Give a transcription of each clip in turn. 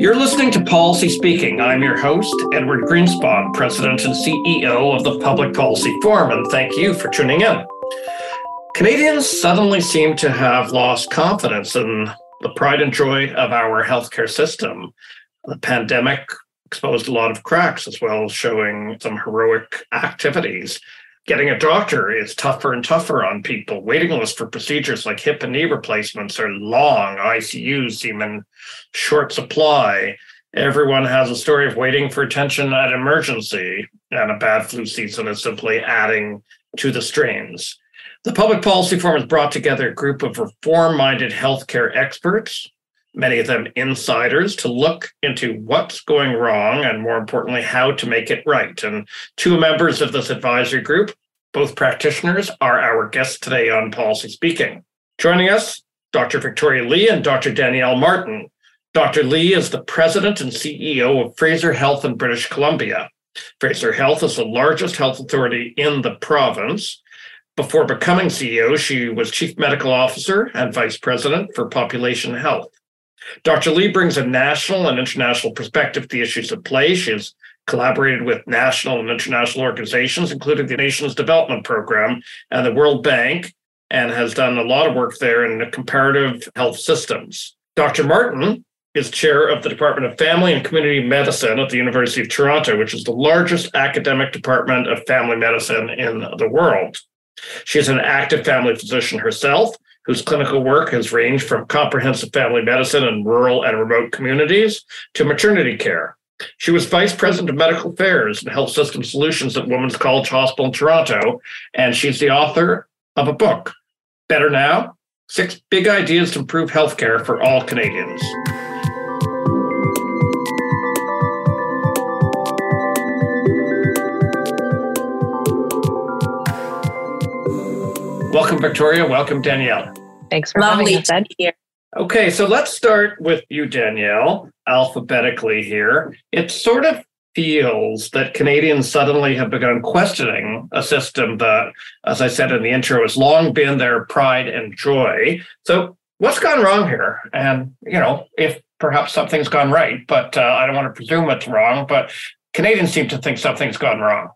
You're listening to Policy Speaking. I'm your host, Edward Greenspon, President and CEO of the Public Policy Forum, and thank you for tuning in. Canadians suddenly seem to have lost confidence in the pride and joy of our healthcare system. The pandemic exposed a lot of cracks, as well as showing some heroic activities. Getting a doctor is tougher and tougher on people. Waiting lists for procedures like hip and knee replacements are long. ICUs seem in short supply. Everyone has a story of waiting for attention at emergency, and a bad flu season is simply adding to the strains. The Public Policy Forum has brought together a group of reform-minded healthcare experts, many of them insiders, to look into what's going wrong and, more importantly, how to make it right. And two members of this advisory group, both practitioners, are our guests today on Policy Speaking. Joining us, Dr. Victoria Lee and Dr. Danielle Martin. Dr. Lee is the president and CEO of Fraser Health in British Columbia. Fraser Health is the largest health authority in the province. Before becoming CEO, she was chief medical officer and vice president for population health. Dr. Lee brings a national and international perspective to the issues at play. She has collaborated with national and international organizations, including the Nations Development Program and the World Bank, and has done a lot of work there in the comparative health systems. Dr. Martin is chair of the Department of Family and Community Medicine at the University of Toronto, which is the largest academic department of family medicine in the world. She is an active family physician herself, whose clinical work has ranged from comprehensive family medicine in rural and remote communities to maternity care. She was vice president of medical affairs and health system solutions at Women's College Hospital in Toronto, and she's the author of a book, Better Now: 6 Big Ideas to Improve Healthcare for All Canadians. Welcome, Victoria. Welcome, Danielle. Thanks for having us, Ed. Okay, so let's start with you, Danielle, alphabetically here. It sort of feels that Canadians suddenly have begun questioning a system that, as I said in the intro, has long been their pride and joy. So what's gone wrong here? And, you know, if perhaps something's gone right, but I don't want to presume it's wrong, but Canadians seem to think something's gone wrong.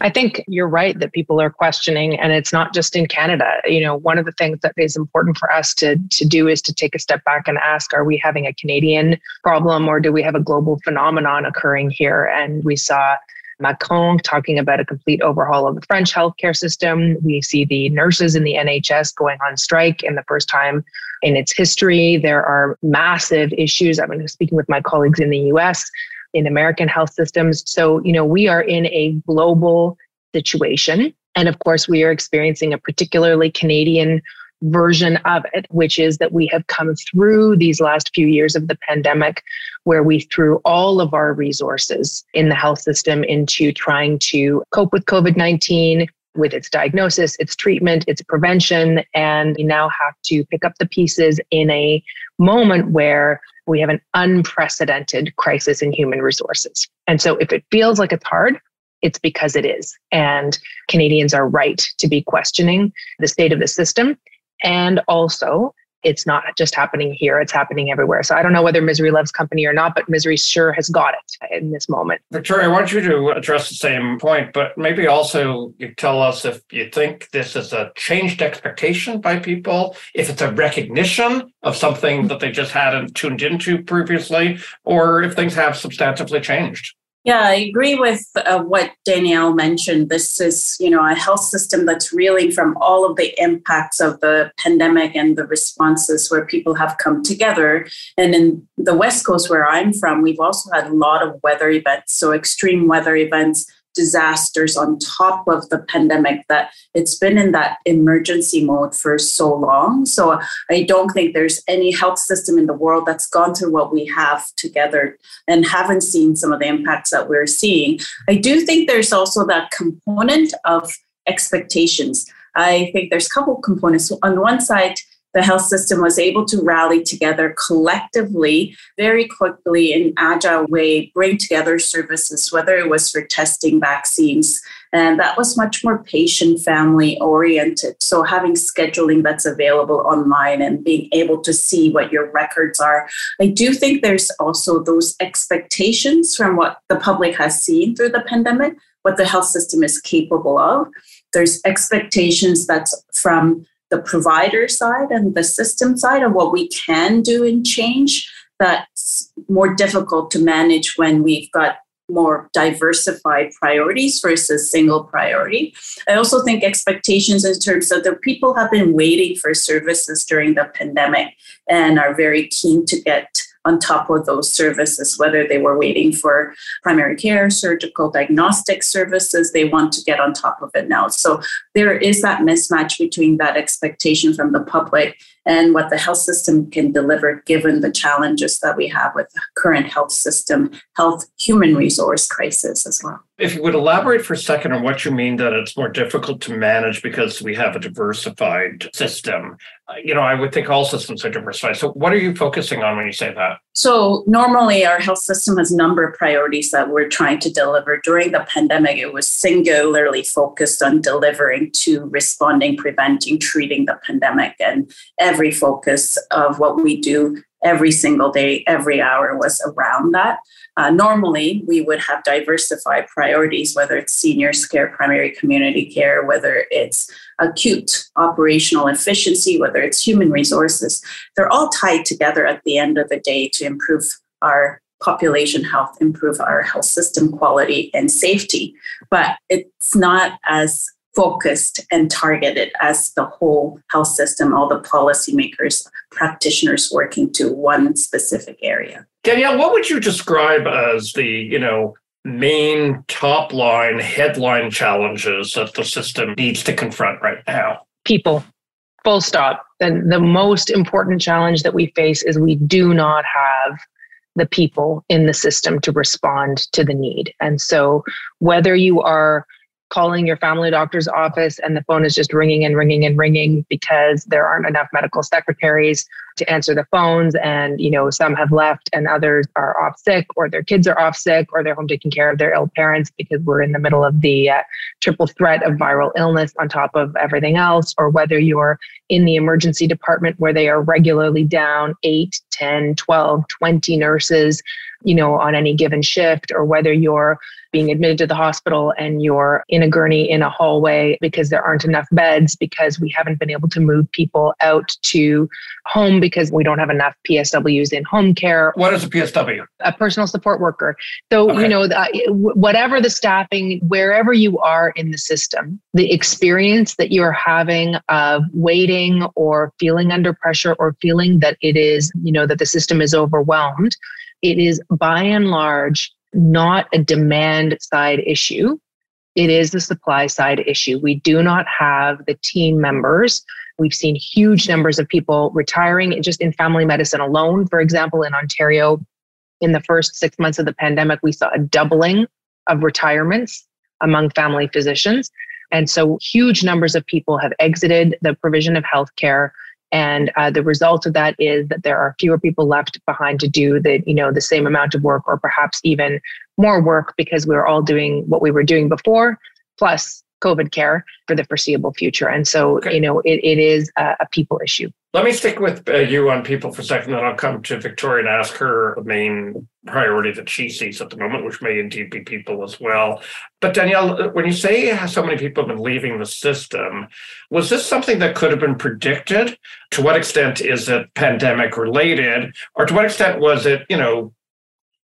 I think you're right that people are questioning, and it's not just in Canada. You know, one of the things that is important for us to do is to take a step back and ask, are we having a Canadian problem, or do we have a global phenomenon occurring here? And we saw Macron talking about a complete overhaul of the French healthcare system. We see the nurses in the NHS going on strike in the first time in its history. There are massive issues. I mean, speaking with my colleagues in the US, in American health systems. So, you know, we are in a global situation. And of course, we are experiencing a particularly Canadian version of it, which is that we have come through these last few years of the pandemic, where we threw all of our resources in the health system into trying to cope with COVID-19, with its diagnosis, its treatment, its prevention. And we now have to pick up the pieces in a moment where we have an unprecedented crisis in human resources. And so if it feels like it's hard, it's because it is. And Canadians are right to be questioning the state of the system. And also, it's not just happening here, it's happening everywhere. So I don't know whether misery loves company or not, but misery sure has got it in this moment. Victoria, I want you to address the same point, but maybe also you tell us if you think this is a changed expectation by people, if it's a recognition of something that they just hadn't tuned into previously, or if things have substantively changed. Yeah, I agree with what Danielle mentioned. This is, you know, a health system that's reeling from all of the impacts of the pandemic and the responses where people have come together. And in the West Coast where I'm from, we've also had a lot of weather events, so extreme weather events, disasters on top of the pandemic, that it's been in that emergency mode for so long. So I don't think there's any health system in the world that's gone through what we have together and haven't seen some of the impacts that we're seeing. I do think there's also that component of expectations. I think there's a couple components. On one side, the health system was able to rally together collectively, very quickly, in an agile way, bring together services, whether it was for testing, vaccines, and that was much more patient family oriented. So having scheduling that's available online and being able to see what your records are. I do think there's also those expectations from what the public has seen through the pandemic, what the health system is capable of. There's expectations that's from the provider side and the system side of what we can do and change, that's more difficult to manage when we've got more diversified priorities versus single priority. I also think expectations in terms of the people have been waiting for services during the pandemic and are very keen to get on top of those services, whether they were waiting for primary care, surgical, diagnostic services, they want to get on top of it now. So there is that mismatch between that expectation from the public and what the health system can deliver, given the challenges that we have with the current health system, health human resource crisis as well. If you would elaborate for a second on what you mean that it's more difficult to manage because we have a diversified system. You know, I would think all systems are diversified. So what are you focusing on when you say that? So normally our health system has a number of priorities that we're trying to deliver. During the pandemic, it was singularly focused on delivering to responding, preventing, treating the pandemic. And every focus of what we do every single day, every hour was around that. Normally, we would have diversified priorities, whether it's seniors care, primary community care, whether it's acute operational efficiency, whether it's human resources. They're all tied together at the end of the day to improve our population health, improve our health system quality and safety. But it's not as focused and targeted as the whole health system, all the policymakers, practitioners working to one specific area. Danielle, what would you describe as the, main top line headline challenges that the system needs to confront right now? People, full stop. And the most important challenge that we face is we do not have the people in the system to respond to the need. And so whether you are calling your family doctor's office and the phone is just ringing and ringing and ringing because there aren't enough medical secretaries to answer the phones. And, some have left and others are off sick, or their kids are off sick, or they're home taking care of their ill parents because we're in the middle of the triple threat of viral illness on top of everything else, or whether you're in the emergency department where they are regularly down 8, 10, 12, 20 nurses, on any given shift, or whether you're being admitted to the hospital and you're in a gurney in a hallway because there aren't enough beds because we haven't been able to move people out to home because we don't have enough PSWs in home care. What is a PSW? A personal support worker. So, okay. Whatever the staffing, wherever you are in the system, the experience that you're having of waiting or feeling under pressure or feeling that it is, that the system is overwhelmed, it is by and large not a demand side issue. It is the supply side issue. We do not have the team members. We've seen huge numbers of people retiring just in family medicine alone. For example, in Ontario, in the first 6 months of the pandemic, we saw a doubling of retirements among family physicians. And so huge numbers of people have exited the provision of healthcare. And the result of that is that there are fewer people left behind to do the, the same amount of work, or perhaps even more work, because we're all doing what we were doing before, plus COVID care for the foreseeable future. And so, okay. It is a people issue. Let me stick with you on people for a second, then I'll come to Victoria and ask her the main priority that she sees at the moment, which may indeed be people as well. But Danielle, when you say how so many people have been leaving the system, was this something that could have been predicted? To what extent is it pandemic related? Or to what extent was it,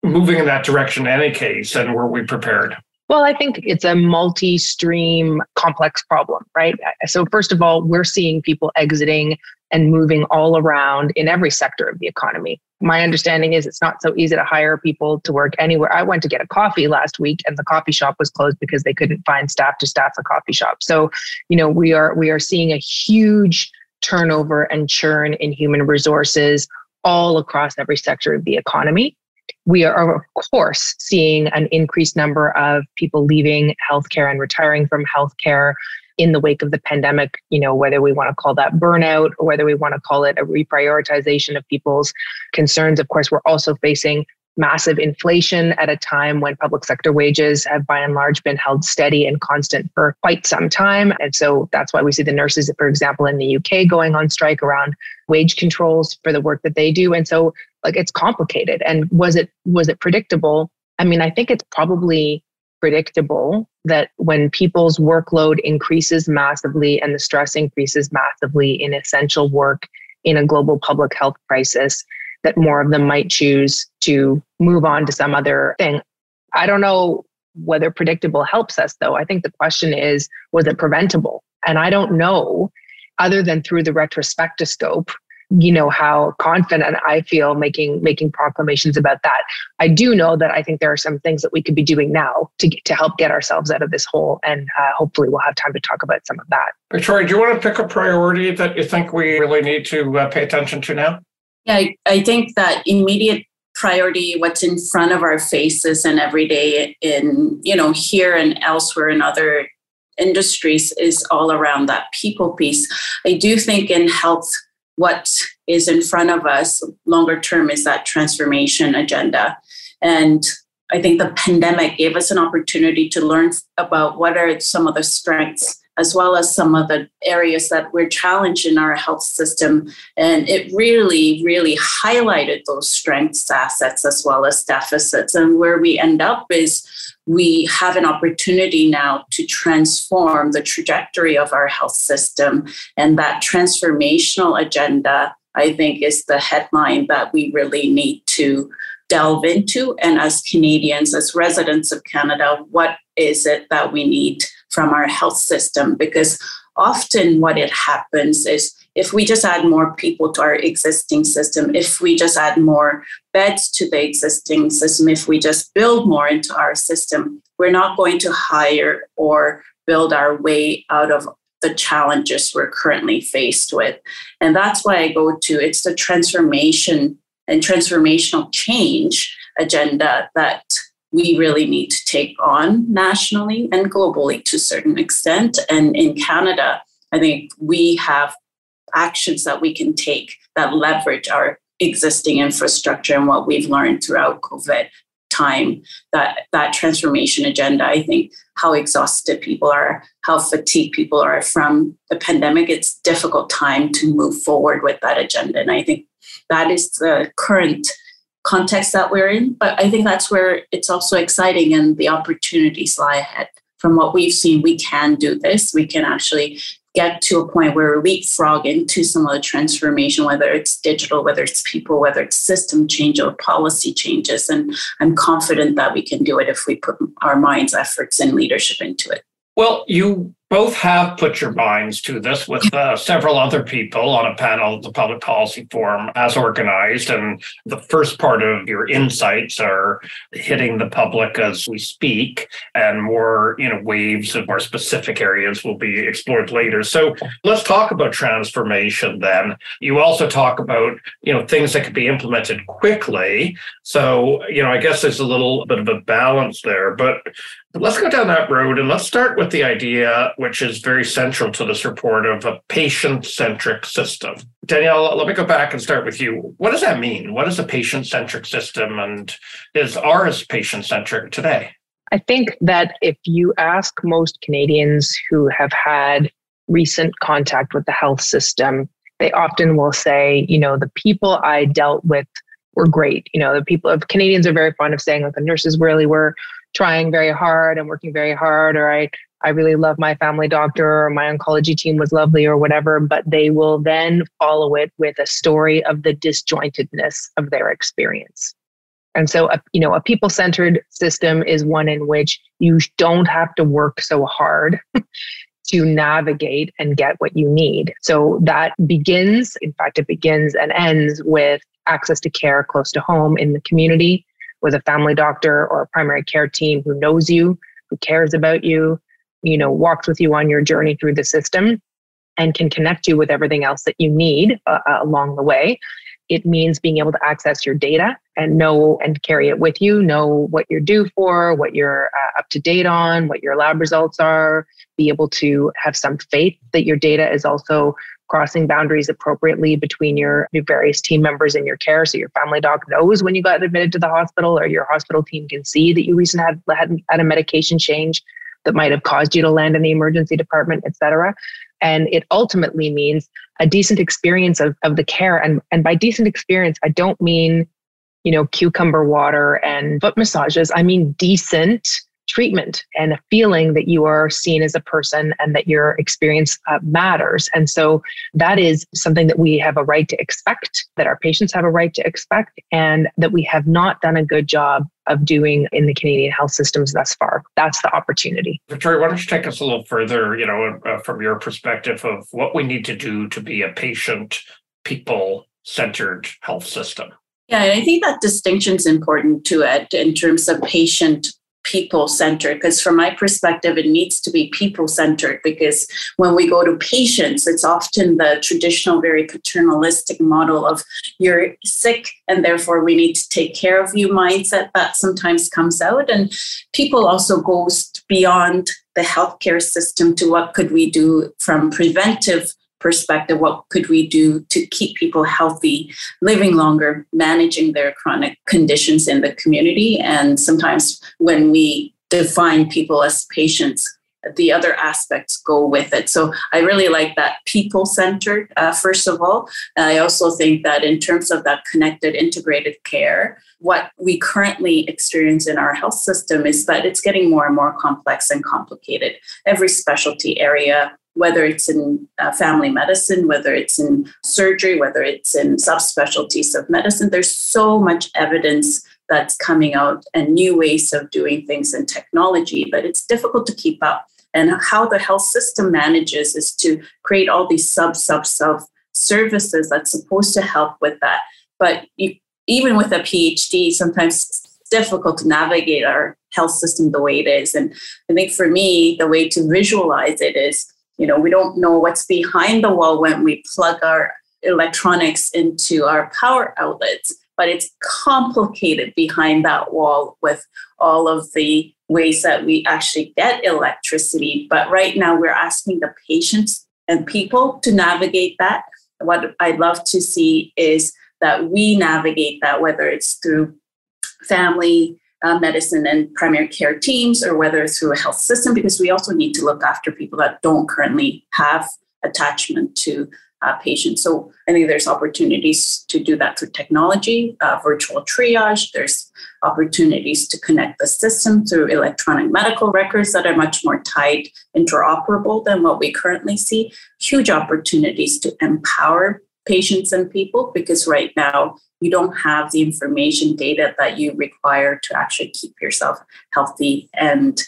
moving in that direction in any case? And were we prepared? Well, I think it's a multi-stream complex problem, right? So first of all, we're seeing people exiting and moving all around in every sector of the economy. My understanding is it's not so easy to hire people to work anywhere. I went to get a coffee last week and the coffee shop was closed because they couldn't find staff to staff a coffee shop. So, we are seeing a huge turnover and churn in human resources all across every sector of the economy. We are, of course, seeing an increased number of people leaving healthcare and retiring from healthcare. in the wake of the pandemic, you know, whether we want to call that burnout or whether we want to call it a reprioritization of people's concerns. Of course, we're also facing massive inflation at a time when public sector wages have by and large been held steady and constant for quite some time. And so that's why we see the nurses, for example, in the UK going on strike around wage controls for the work that they do. And so like it's complicated. And was it predictable? I mean, I think it's probably predictable that when people's workload increases massively and the stress increases massively in essential work in a global public health crisis, that more of them might choose to move on to some other thing. I don't know whether predictable helps us, though. I think the question is, was it preventable? And I don't know, other than through the retrospectoscope, you know, how confident I feel making proclamations about that. I do know that I think there are some things that we could be doing now to help get ourselves out of this hole. And hopefully we'll have time to talk about some of that. Victoria, do you want to pick a priority that you think we really need to pay attention to now? Yeah, I think that immediate priority, what's in front of our faces and every day in, you know, here and elsewhere in other industries is all around that people piece. I do think in health, what is in front of us longer term is that transformation agenda. And I think the pandemic gave us an opportunity to learn about what are some of the strengths as well as some of the areas that we're challenged in our health system. And it really, really highlighted those strengths, assets, as well as deficits. And where we end up is we have an opportunity now to transform the trajectory of our health system. And that transformational agenda, I think, is the headline that we really need to delve into. And as Canadians, as residents of Canada, what is it that we need from our health system? Because often what it happens is if we just add more people to our existing system, if we just add more beds to the existing system, if we just build more into our system, we're not going to hire or build our way out of the challenges we're currently faced with. And that's why I go to, it's the transformation and transformational change agenda that we really need to take on nationally and globally to a certain extent. And in Canada, I think we have actions that we can take that leverage our existing infrastructure and what we've learned throughout COVID time, that transformation agenda. I think how exhausted people are, how fatigued people are from the pandemic, it's a difficult time to move forward with that agenda. And I think that is the current context that we're in, but I think that's where it's also exciting and the opportunities lie ahead. From what we've seen, we can do this. We can actually get to a point where we leapfrog into some of the transformation, whether it's digital, whether it's people, whether it's system change or policy changes. And I'm confident that we can do it if we put our minds, efforts, and leadership into it. Well, you both have put your minds to this with several other people on a panel at the Public Policy Forum as organized. And the first part of your insights are hitting the public as we speak, and more, you know, waves of more specific areas will be explored later. So let's talk about transformation then. You also talk about, you know, things that could be implemented quickly. So, you know, I guess there's a little bit of a balance there, but let's go down that road and let's start with the idea, which is very central to this report, of a patient-centric system. Danielle, let me go back and start with you. What does that mean? What is a patient-centric system, and is ours patient-centric today? I think that if you ask most Canadians who have had recent contact with the health system, they often will say, you know, the people I dealt with were great. You know, Canadians are very fond of saying that the nurses really were trying very hard and working very hard, or I really love my family doctor, or my oncology team was lovely, or whatever, but they will then follow it with a story of the disjointedness of their experience. And so, a people-centered system is one in which you don't have to work so hard to navigate and get what you need. So that begins and ends with access to care close to home in the community, with a family doctor or a primary care team who knows you, who cares about you, you know, walks with you on your journey through the system and can connect you with everything else that you need along the way. It means being able to access your data and know and carry it with you, know what you're due for, what you're up to date on, what your lab results are, be able to have some faith that your data is also crossing boundaries appropriately between your various team members in your care. So your family doc knows when you got admitted to the hospital, or your hospital team can see that you recently had a medication change that might have caused you to land in the emergency department, et cetera. And it ultimately means a decent experience of the care. And by decent experience, I don't mean, you know, cucumber water and foot massages. I mean decent treatment and a feeling that you are seen as a person and that your experience matters. And so that is something that we have a right to expect, that our patients have a right to expect, and that we have not done a good job of doing in the Canadian health systems thus far. That's the opportunity. Victoria, why don't you take us a little further, you know, from your perspective of what we need to do to be a patient, people-centered health system? Yeah, I think that distinction is important to it in terms of patient people-centered, because from my perspective, it needs to be people-centered, because when we go to patients, it's often the traditional, very paternalistic model of you're sick and therefore we need to take care of you mindset that sometimes comes out. And people also goes beyond the healthcare system to what could we do from preventive perspective, what could we do to keep people healthy, living longer, managing their chronic conditions in the community. And sometimes when we define people as patients, the other aspects go with it. So I really like that people-centered, first of all. I also think that in terms of that connected, integrated care, what we currently experience in our health system is that it's getting more and more complex and complicated. Every specialty area, whether it's in family medicine, whether it's in surgery, whether it's in subspecialties of medicine, there's so much evidence that's coming out and new ways of doing things and technology, but it's difficult to keep up. And how the health system manages is to create all these sub services that's supposed to help with that. But even with a PhD, sometimes it's difficult to navigate our health system the way it is. And I think for me, the way to visualize it is, you know, we don't know what's behind the wall when we plug our electronics into our power outlets, but it's complicated behind that wall with all of the ways that we actually get electricity. But right now we're asking the patients and people to navigate that. What I'd love to see is that we navigate that, whether it's through family medicine and primary care teams, or whether it's through a health system, because we also need to look after people that don't currently have attachment to patients. So I think there's opportunities to do that through technology, virtual triage. There's opportunities to connect the system through electronic medical records that are much more tied, interoperable than what we currently see. Huge opportunities to empower patients and people, because right now you don't have the information data that you require to actually keep yourself healthy and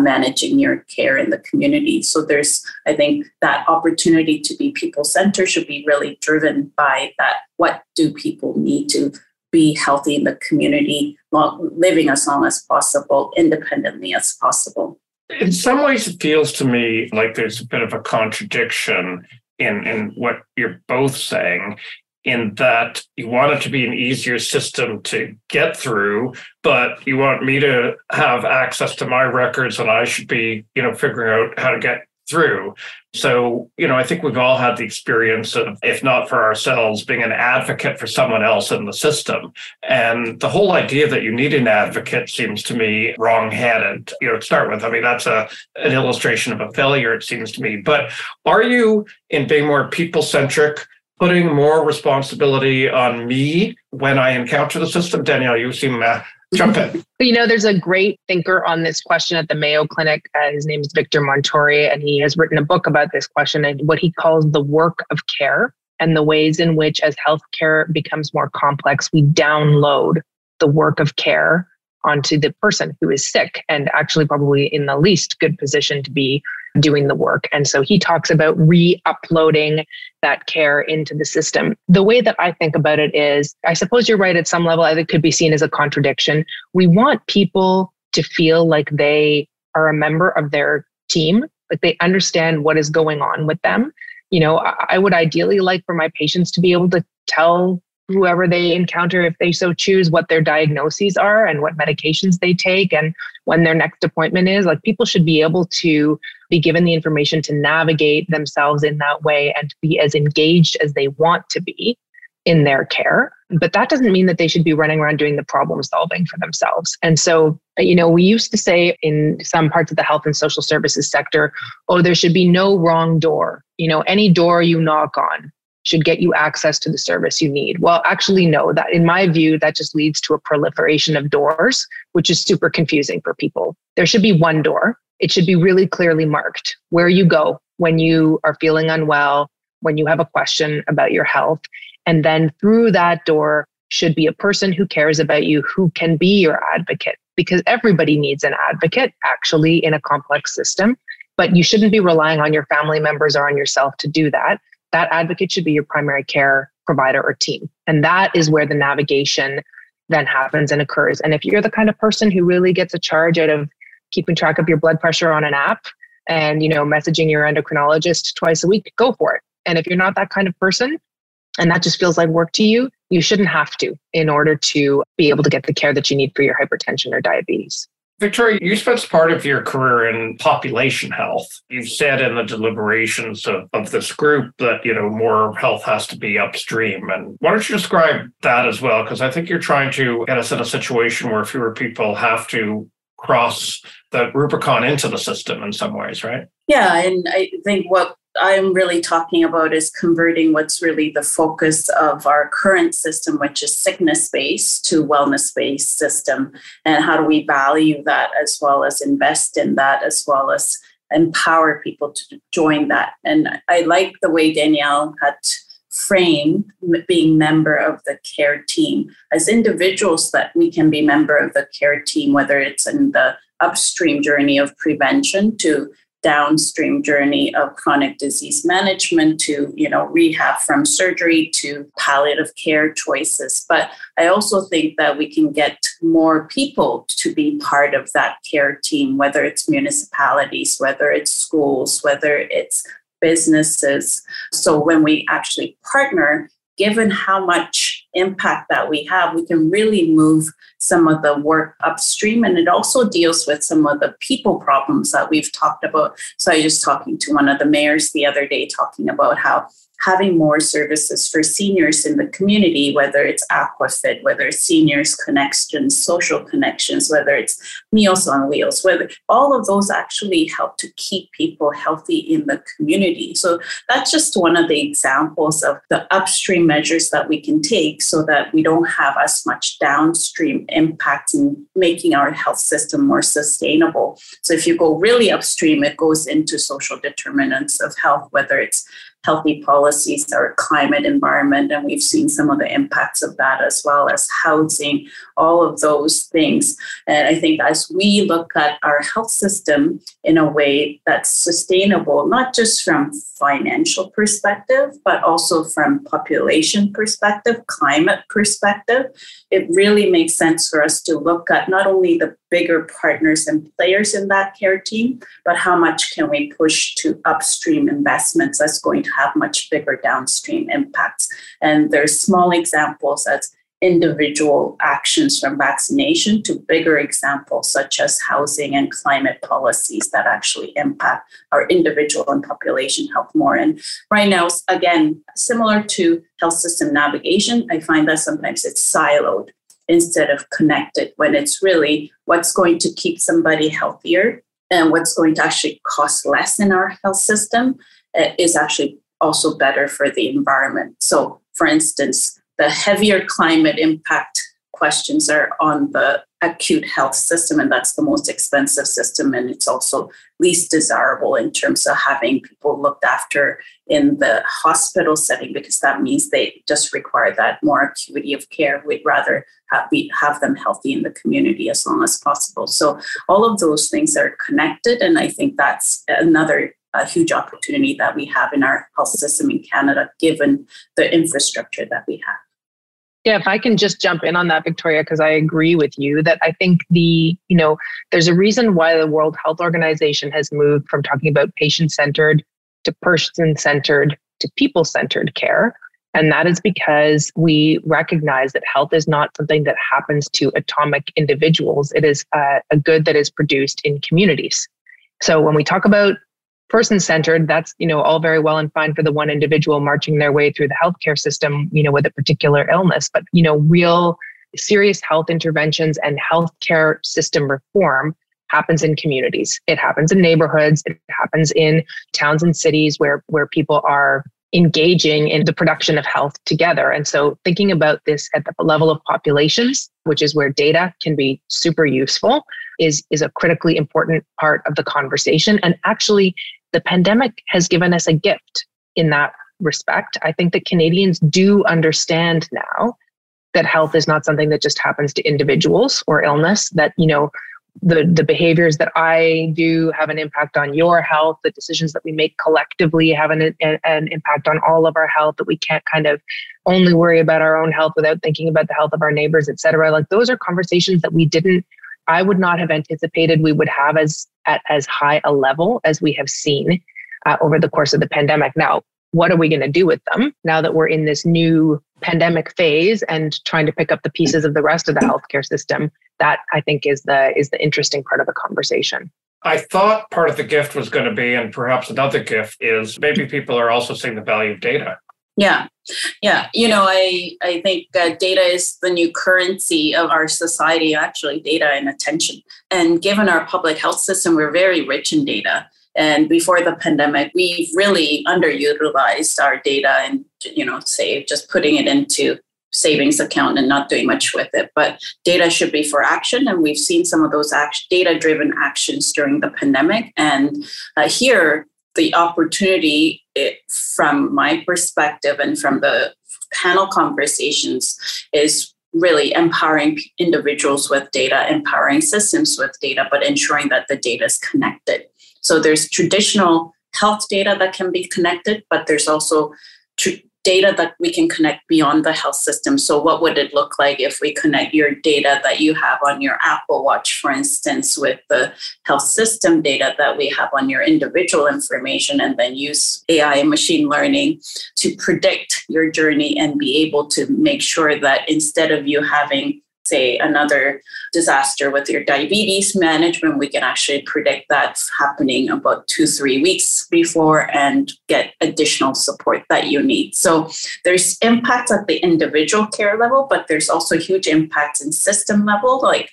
managing your care in the community. So there's, I think, that opportunity to be people-centered should be really driven by that. What do people need to be healthy in the community, living as long as possible, independently as possible? In some ways, it feels to me like there's a bit of a contradiction in what you're both saying, in that you want it to be an easier system to get through, but you want me to have access to my records and I should be, you know, figuring out how to get through. So, you know, I think we've all had the experience of, if not for ourselves, being an advocate for someone else in the system. And the whole idea that you need an advocate seems to me wrong-headed, you know, to start with. I mean, that's an illustration of a failure, it seems to me. But are you, in being more people-centric, putting more responsibility on me when I encounter the system? Danielle, you seem jump in. You know, there's a great thinker on this question at the Mayo Clinic. His name is Victor Montori, and he has written a book about this question and what he calls the work of care, and the ways in which, as healthcare becomes more complex, we download the work of care onto the person who is sick and actually probably in the least good position to be doing the work. And so he talks about re-uploading that care into the system. The way that I think about it is, I suppose you're right at some level, it could be seen as a contradiction. We want people to feel like they are a member of their team, like they understand what is going on with them. You know, I would ideally like for my patients to be able to tell whoever they encounter, if they so choose, what their diagnoses are and what medications they take and when their next appointment is. Like, people should be able to be given the information to navigate themselves in that way and to be as engaged as they want to be in their care. But that doesn't mean that they should be running around doing the problem solving for themselves. And so, you know, we used to say in some parts of the health and social services sector, oh, there should be no wrong door. You know, any door you knock on should get you access to the service you need. Well, actually, no, that in my view, that just leads to a proliferation of doors, which is super confusing for people. There should be one door. It should be really clearly marked where you go when you are feeling unwell, when you have a question about your health. And then through that door should be a person who cares about you, who can be your advocate, because everybody needs an advocate actually in a complex system, but you shouldn't be relying on your family members or on yourself to do that. That advocate should be your primary care provider or team. And that is where the navigation then happens and occurs. And if you're the kind of person who really gets a charge out of keeping track of your blood pressure on an app and, you know, messaging your endocrinologist twice a week, go for it. And if you're not that kind of person and that just feels like work to you, you shouldn't have to in order to be able to get the care that you need for your hypertension or diabetes. Victoria, you spent part of your career in population health. You said in the deliberations of this group that, you know, more health has to be upstream. And why don't you describe that as well? Because I think you're trying to get us in a situation where fewer people have to cross the Rubicon into the system in some ways, right? Yeah, and I think what I'm really talking about is converting what's really the focus of our current system, which is sickness-based, to wellness-based system. And how do we value that as well as invest in that, as well as empower people to join that? And I like the way Danielle had framed being member of the care team as individuals, that we can be member of the care team, whether it's in the upstream journey of prevention to downstream journey of chronic disease management to, you know, rehab from surgery to palliative care choices. But I also think that we can get more people to be part of that care team, whether it's municipalities, whether it's schools, whether it's businesses. So when we actually partner, given how much impact that we have, we can really move some of the work upstream. And it also deals with some of the people problems that we've talked about. So I was just talking to one of the mayors the other day, talking about how having more services for seniors in the community, whether it's AquaFit, whether it's seniors connections, social connections, whether it's Meals on Wheels, whether all of those actually help to keep people healthy in the community. So that's just one of the examples of the upstream measures that we can take so that we don't have as much downstream impact in making our health system more sustainable. So if you go really upstream, it goes into social determinants of health, whether it's healthy policies or climate, environment, and we've seen some of the impacts of that, as well as housing, all of those things. And I think as we look at our health system in a way that's sustainable, not just from financial perspective, but also from population perspective, climate perspective, it really makes sense for us to look at not only the bigger partners and players in that care team, but how much can we push to upstream investments that's going to have much bigger downstream impacts. And there's small examples as individual actions from vaccination to bigger examples such as housing and climate policies that actually impact our individual and population health more. And right now, again, similar to health system navigation, I find that sometimes it's siloed instead of connected, when it's really what's going to keep somebody healthier and what's going to actually cost less in our health system is actually also better for the environment. So, for instance, the heavier climate impact questions are on the acute health system, and that's the most expensive system, and it's also least desirable in terms of having people looked after in the hospital setting, because that means they just require that more acuity of care. We'd rather have them healthy in the community as long as possible. So all of those things are connected, and I think that's another huge opportunity that we have in our health system in Canada, given the infrastructure that we have. Yeah, if I can just jump in on that, Victoria, because I agree with you that I think there's a reason why the World Health Organization has moved from talking about patient-centered to person-centered to people-centered care. And that is because we recognize that health is not something that happens to atomic individuals. It is a good that is produced in communities. So when we talk about person-centered, that's, you know, all very well and fine for the one individual marching their way through the healthcare system, you know, with a particular illness, but, you know, real serious health interventions and healthcare system reform happens in communities. It happens in neighborhoods. It happens in towns and cities where people are engaging in the production of health together. And so thinking about this at the level of populations, which is where data can be super useful, is a critically important part of the conversation. And actually, the pandemic has given us a gift in that respect. I think that Canadians do understand now that health is not something that just happens to individuals or illness, that, you know, the behaviors that I do have an impact on your health, the decisions that we make collectively have an impact on all of our health, that we can't kind of only worry about our own health without thinking about the health of our neighbors, et cetera. Like, those are conversations that I would not have anticipated we would have at as high a level as we have seen over the course of the pandemic. Now, what are we going to do with them now that we're in this new pandemic phase and trying to pick up the pieces of the rest of the healthcare system? That, I think, is the interesting part of the conversation. I thought part of the gift was going to be, and perhaps another gift is, maybe people are also seeing the value of data. Yeah. You know, I think data is the new currency of our society, actually, data and attention. And given our public health system, we're very rich in data. And before the pandemic, we've really underutilized our data and, you know, say just putting it into savings account and not doing much with it. But data should be for action. And we've seen some of those data-driven actions during the pandemic. And here, the opportunity from my perspective and from the panel conversations is really empowering individuals with data, empowering systems with data, but ensuring that the data is connected. So there's traditional health data that can be connected, but there's also data that we can connect beyond the health system. So what would it look like if we connect your data that you have on your Apple Watch, for instance, with the health system data that we have on your individual information, and then use AI and machine learning to predict your journey and be able to make sure that instead of you having, say, another disaster with your diabetes management, we can actually predict that happening about 2-3 weeks before and get additional support that you need. So there's impact at the individual care level, but there's also huge impacts in system level. Like,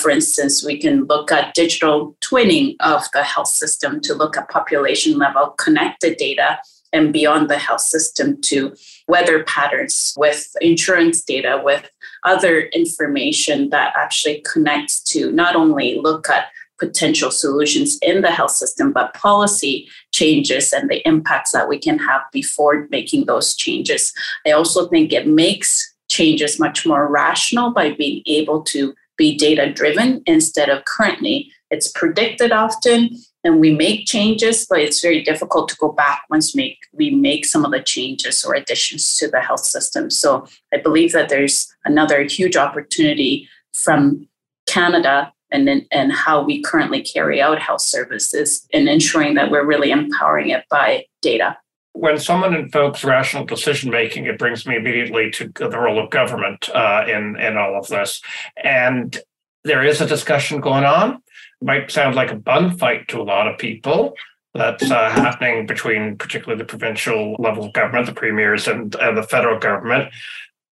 for instance, we can look at digital twinning of the health system to look at population level connected data and beyond the health system to weather patterns, with insurance data, with other information that actually connects to not only look at potential solutions in the health system, but policy changes and the impacts that we can have before making those changes. I also think it makes changes much more rational by being able to be data-driven instead of currently it's predicted often. And we make changes, but it's very difficult to go back once we make some of the changes or additions to the health system. So I believe that there's another huge opportunity from Canada and how we currently carry out health services and ensuring that we're really empowering it by data. When someone invokes rational decision-making, it brings me immediately to the role of government in all of this. And there is a discussion going on. Might sound like a bun fight to a lot of people that's happening between particularly the provincial level of government, the premiers, and the federal government.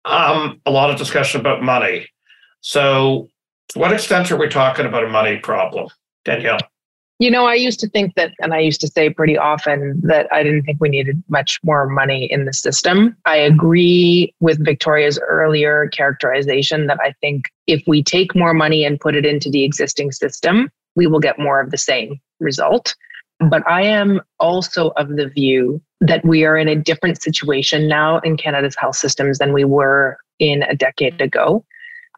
A lot of discussion about money. So to what extent are we talking about a money problem, Danielle? You know, I used to think that, and I used to say pretty often that I didn't think we needed much more money in the system. I agree with Victoria's earlier characterization that I think if we take more money and put it into the existing system, we will get more of the same result. But I am also of the view that we are in a different situation now in Canada's health systems than we were in a decade ago.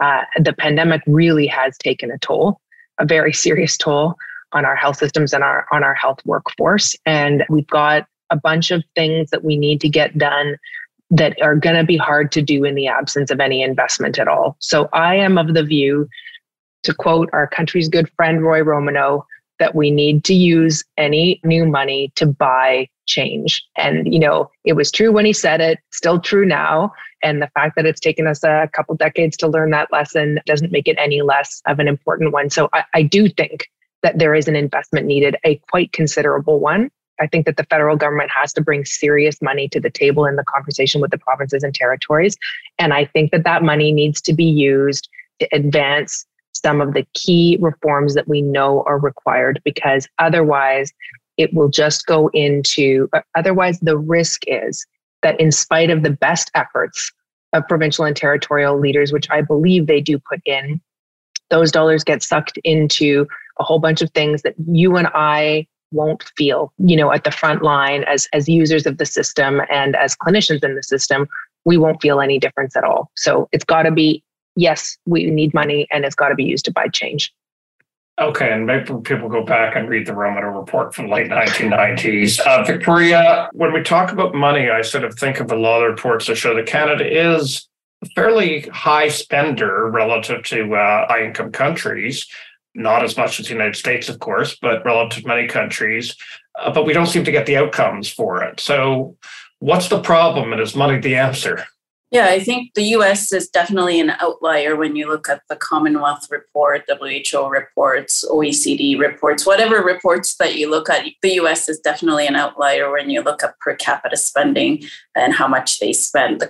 The pandemic really has taken a toll, a very serious toll, on our health systems and on our health workforce. And we've got a bunch of things that we need to get done that are going to be hard to do in the absence of any investment at all. So I am of the view, to quote our country's good friend, Roy Romano, that we need to use any new money to buy change. And, you know, it was true when he said it, still true now. And the fact that it's taken us a couple decades to learn that lesson doesn't make it any less of an important one. So I do think that there is an investment needed, a quite considerable one. I think that the federal government has to bring serious money to the table in the conversation with the provinces and territories. And I think that that money needs to be used to advance some of the key reforms that we know are required, because otherwise it will just go into, otherwise the risk is that in spite of the best efforts of provincial and territorial leaders, which I believe they do put in, those dollars get sucked into a whole bunch of things that you and I won't feel, you know, at the front line as users of the system and as clinicians in the system, we won't feel any difference at all. So it's got to be, yes, we need money and it's got to be used to buy change. Okay, and maybe people go back and read the Romano report from late 1990s. Victoria, when we talk about money, I sort of think of a lot of reports that show that Canada is a fairly high spender relative to high-income countries. Not as much as the United States, of course, but relative to many countries. But we don't seem to get the outcomes for it. So what's the problem, and is money the answer? Yeah, I think the US is definitely an outlier when you look at the Commonwealth report, WHO reports, OECD reports, whatever reports that you look at, the US is definitely an outlier when you look at per capita spending and how much they spend.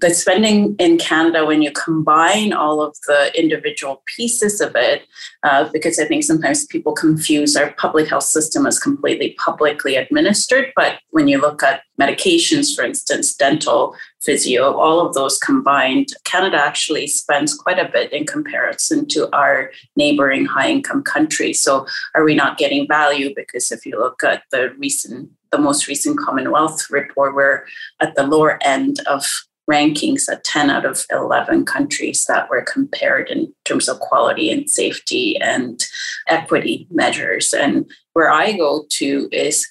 The spending in Canada, when you combine all of the individual pieces of it, because I think sometimes people confuse our public health system as completely publicly administered, but when you look at medications, for instance, dental, physio, all of those combined, Canada actually spends quite a bit in comparison to our neighboring high-income countries. So are we not getting value? Because if you look at the most recent Commonwealth report, we're at the lower end of rankings at 10 out of 11 countries that were compared in terms of quality and safety and equity measures. And where I go to is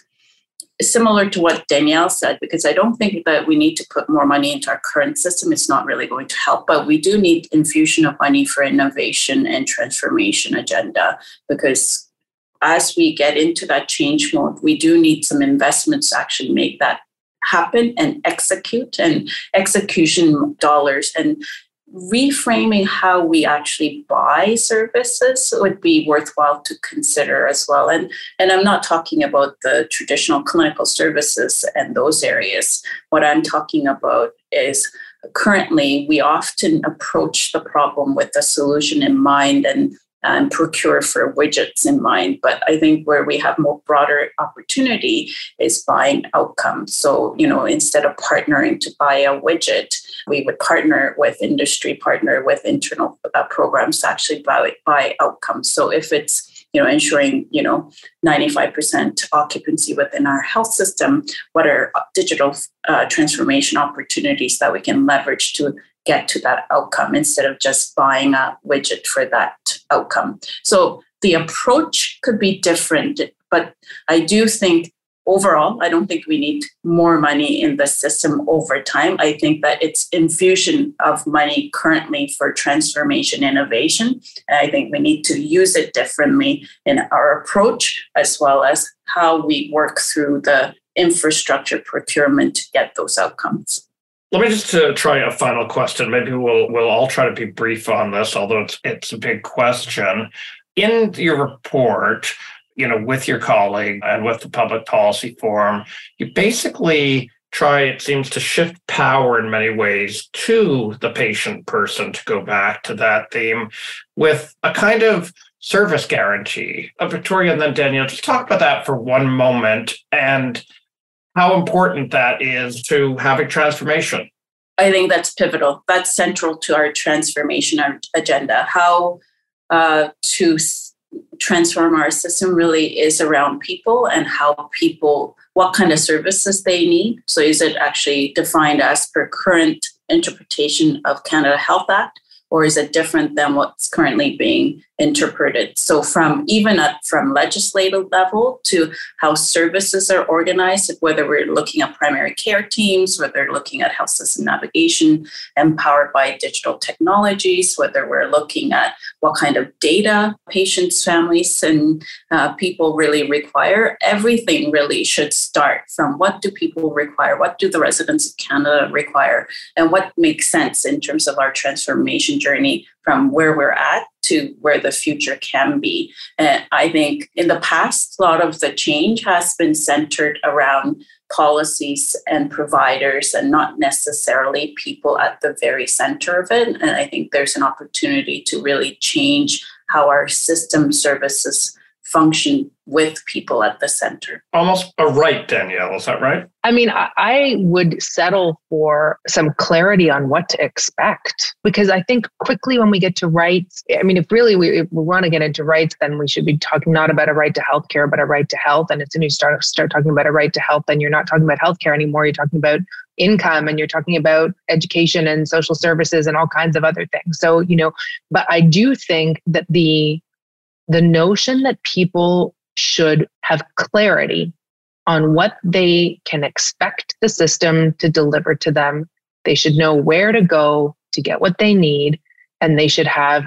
similar to what Danielle said, because I don't think that we need to put more money into our current system. It's not really going to help, but we do need infusion of money for innovation and transformation agenda, because as we get into that change mode, we do need some investments to actually make that happen and execute, and execution dollars, and reframing how we actually buy services would be worthwhile to consider as well. And I'm not talking about the traditional clinical services and those areas. What I'm talking about is currently we often approach the problem with a solution in mind and procure for widgets in mind. But I think where we have more broader opportunity is buying outcomes. So, you know, instead of partnering to buy a widget, we would partner with industry, partner with internal programs to actually buy outcomes. So if it's, you know, ensuring, you know, 95% occupancy within our health system, what are digital transformation opportunities that we can leverage to get to that outcome instead of just buying a widget for that outcome. So the approach could be different, but I do think overall, I don't think we need more money in the system over time. I think that it's infusion of money currently for transformation innovation. And I think we need to use it differently in our approach, as well as how we work through the infrastructure procurement to get those outcomes. Let me just try a final question. Maybe we'll all try to be brief on this, although it's a big question. In your report, you know, with your colleague and with the Public Policy Forum, you basically try, it seems, to shift power in many ways to the patient person, to go back to that theme, with a kind of service guarantee. Victoria and then Danielle, just talk about that for one moment and how important that is to having transformation. I think that's pivotal. That's central to our transformation agenda. How to transform our system really is around people and how people, what kind of services they need. So is it actually defined as per current interpretation of Canada Health Act, or is it different than what's currently being interpreted. So from from legislative level to how services are organized, whether we're looking at primary care teams, whether we're looking at health system navigation empowered by digital technologies, whether we're looking at what kind of data patients, families, and people really require, everything really should start from what do people require, what do the residents of Canada require, and what makes sense in terms of our transformation journey from where we're at to where the future can be. And I think in the past, a lot of the change has been centered around policies and providers and not necessarily people at the very center of it. And I think there's an opportunity to really change how our system services function with people at the center. Almost a right, Danielle, is that right? I mean, I would settle for some clarity on what to expect, because I think quickly when we get to rights, I mean, if we want to get into rights, then we should be talking not about a right to healthcare, but a right to health. And as soon as you start talking about a right to health, then you're not talking about healthcare anymore. You're talking about income and you're talking about education and social services and all kinds of other things. So, but I do think that the notion that people should have clarity on what they can expect the system to deliver to them. They should know where to go to get what they need, and they should have,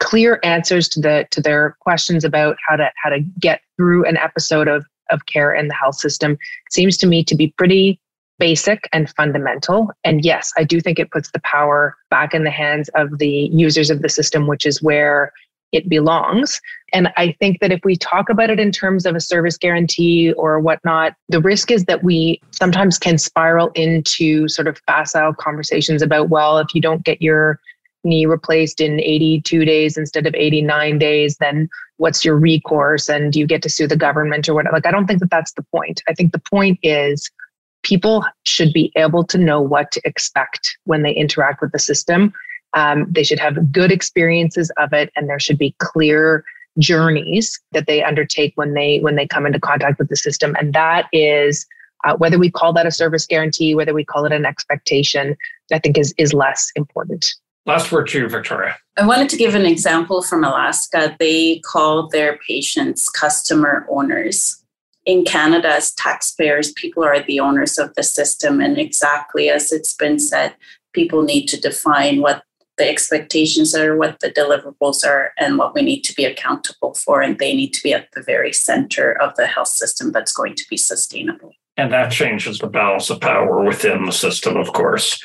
clear answers to their questions about how to get through an episode of care in the health system. It seems to me to be pretty basic and fundamental. And yes, I do think it puts the power back in the hands of the users of the system, which is where it belongs. And I think that if we talk about it in terms of a service guarantee or whatnot, the risk is that we sometimes can spiral into sort of facile conversations about, well, if you don't get your knee replaced in 82 days instead of 89 days, then what's your recourse? And do you get to sue the government or whatever? Like, I don't think that that's the point. I think the point is people should be able to know what to expect when they interact with the system. They should have good experiences of it, and there should be clear journeys that they undertake when they come into contact with the system. And that is, whether we call that a service guarantee, whether we call it an expectation, I think is less important. Last word to you, Victoria. I wanted to give an example from Alaska. They call their patients customer owners. In Canada, as taxpayers, people are the owners of the system. And exactly as it's been said, people need to define what the expectations are, what the deliverables are, and what we need to be accountable for. And they need to be at the very center of the health system that's going to be sustainable. And that changes the balance of power within the system, of course.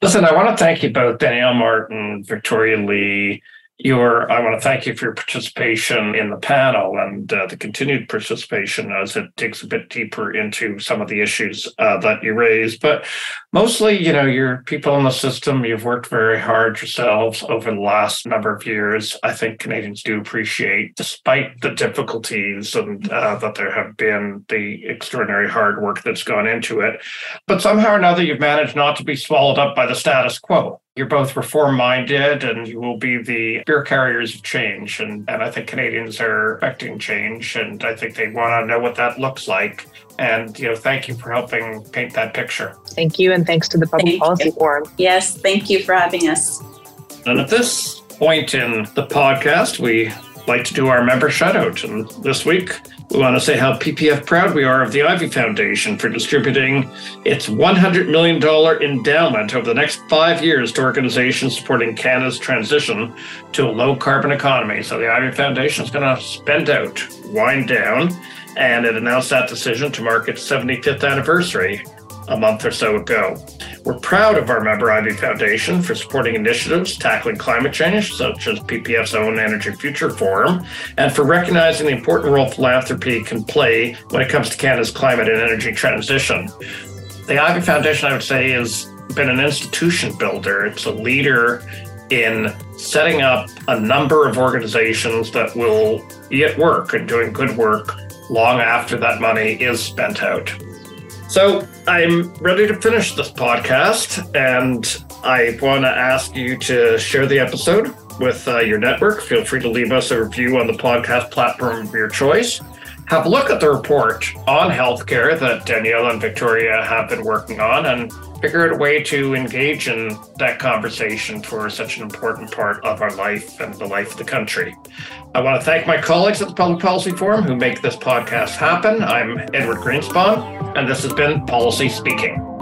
Listen, I want to thank you both, Danielle Martin, Victoria Lee. I want to thank you for your participation in the panel and the continued participation as it digs a bit deeper into some of the issues that you raised. But mostly, you're people in the system. You've worked very hard yourselves over the last number of years. I think Canadians do appreciate, despite the difficulties and that there have been, the extraordinary hard work that's gone into it. But somehow or another, you've managed not to be swallowed up by the status quo. You're both reform-minded, and you will be the spear carriers of change. And I think Canadians are expecting change, and I think they want to know what that looks like. And, thank you for helping paint that picture. Thank you, and thanks to the Public Policy Forum. Yes, thank you for having us. And at this point in the podcast, we like to do our member shout-out. And this week, we want to say how PPF proud we are of the Ivy Foundation for distributing its $100 million endowment over the next 5 years to organizations supporting Canada's transition to a low-carbon economy. So the Ivy Foundation is going to wind down, and it announced that decision to mark its 75th anniversary a month or so ago. We're proud of our member Ivy Foundation for supporting initiatives tackling climate change, such as PPF's own Energy Future Forum, and for recognizing the important role philanthropy can play when it comes to Canada's climate and energy transition. The Ivy Foundation, I would say, has been an institution builder. It's a leader in setting up a number of organizations that will be at work and doing good work long after that money is spent out. So I'm ready to finish this podcast, and I want to ask you to share the episode with your network. Feel free to leave us a review on the podcast platform of your choice. have a look at the report on healthcare that Danielle and Victoria have been working on and figure out a way to engage in that conversation for such an important part of our life and the life of the country. I want to thank my colleagues at the Public Policy Forum who make this podcast happen. I'm Edward Greenspon, and this has been Policy Speaking.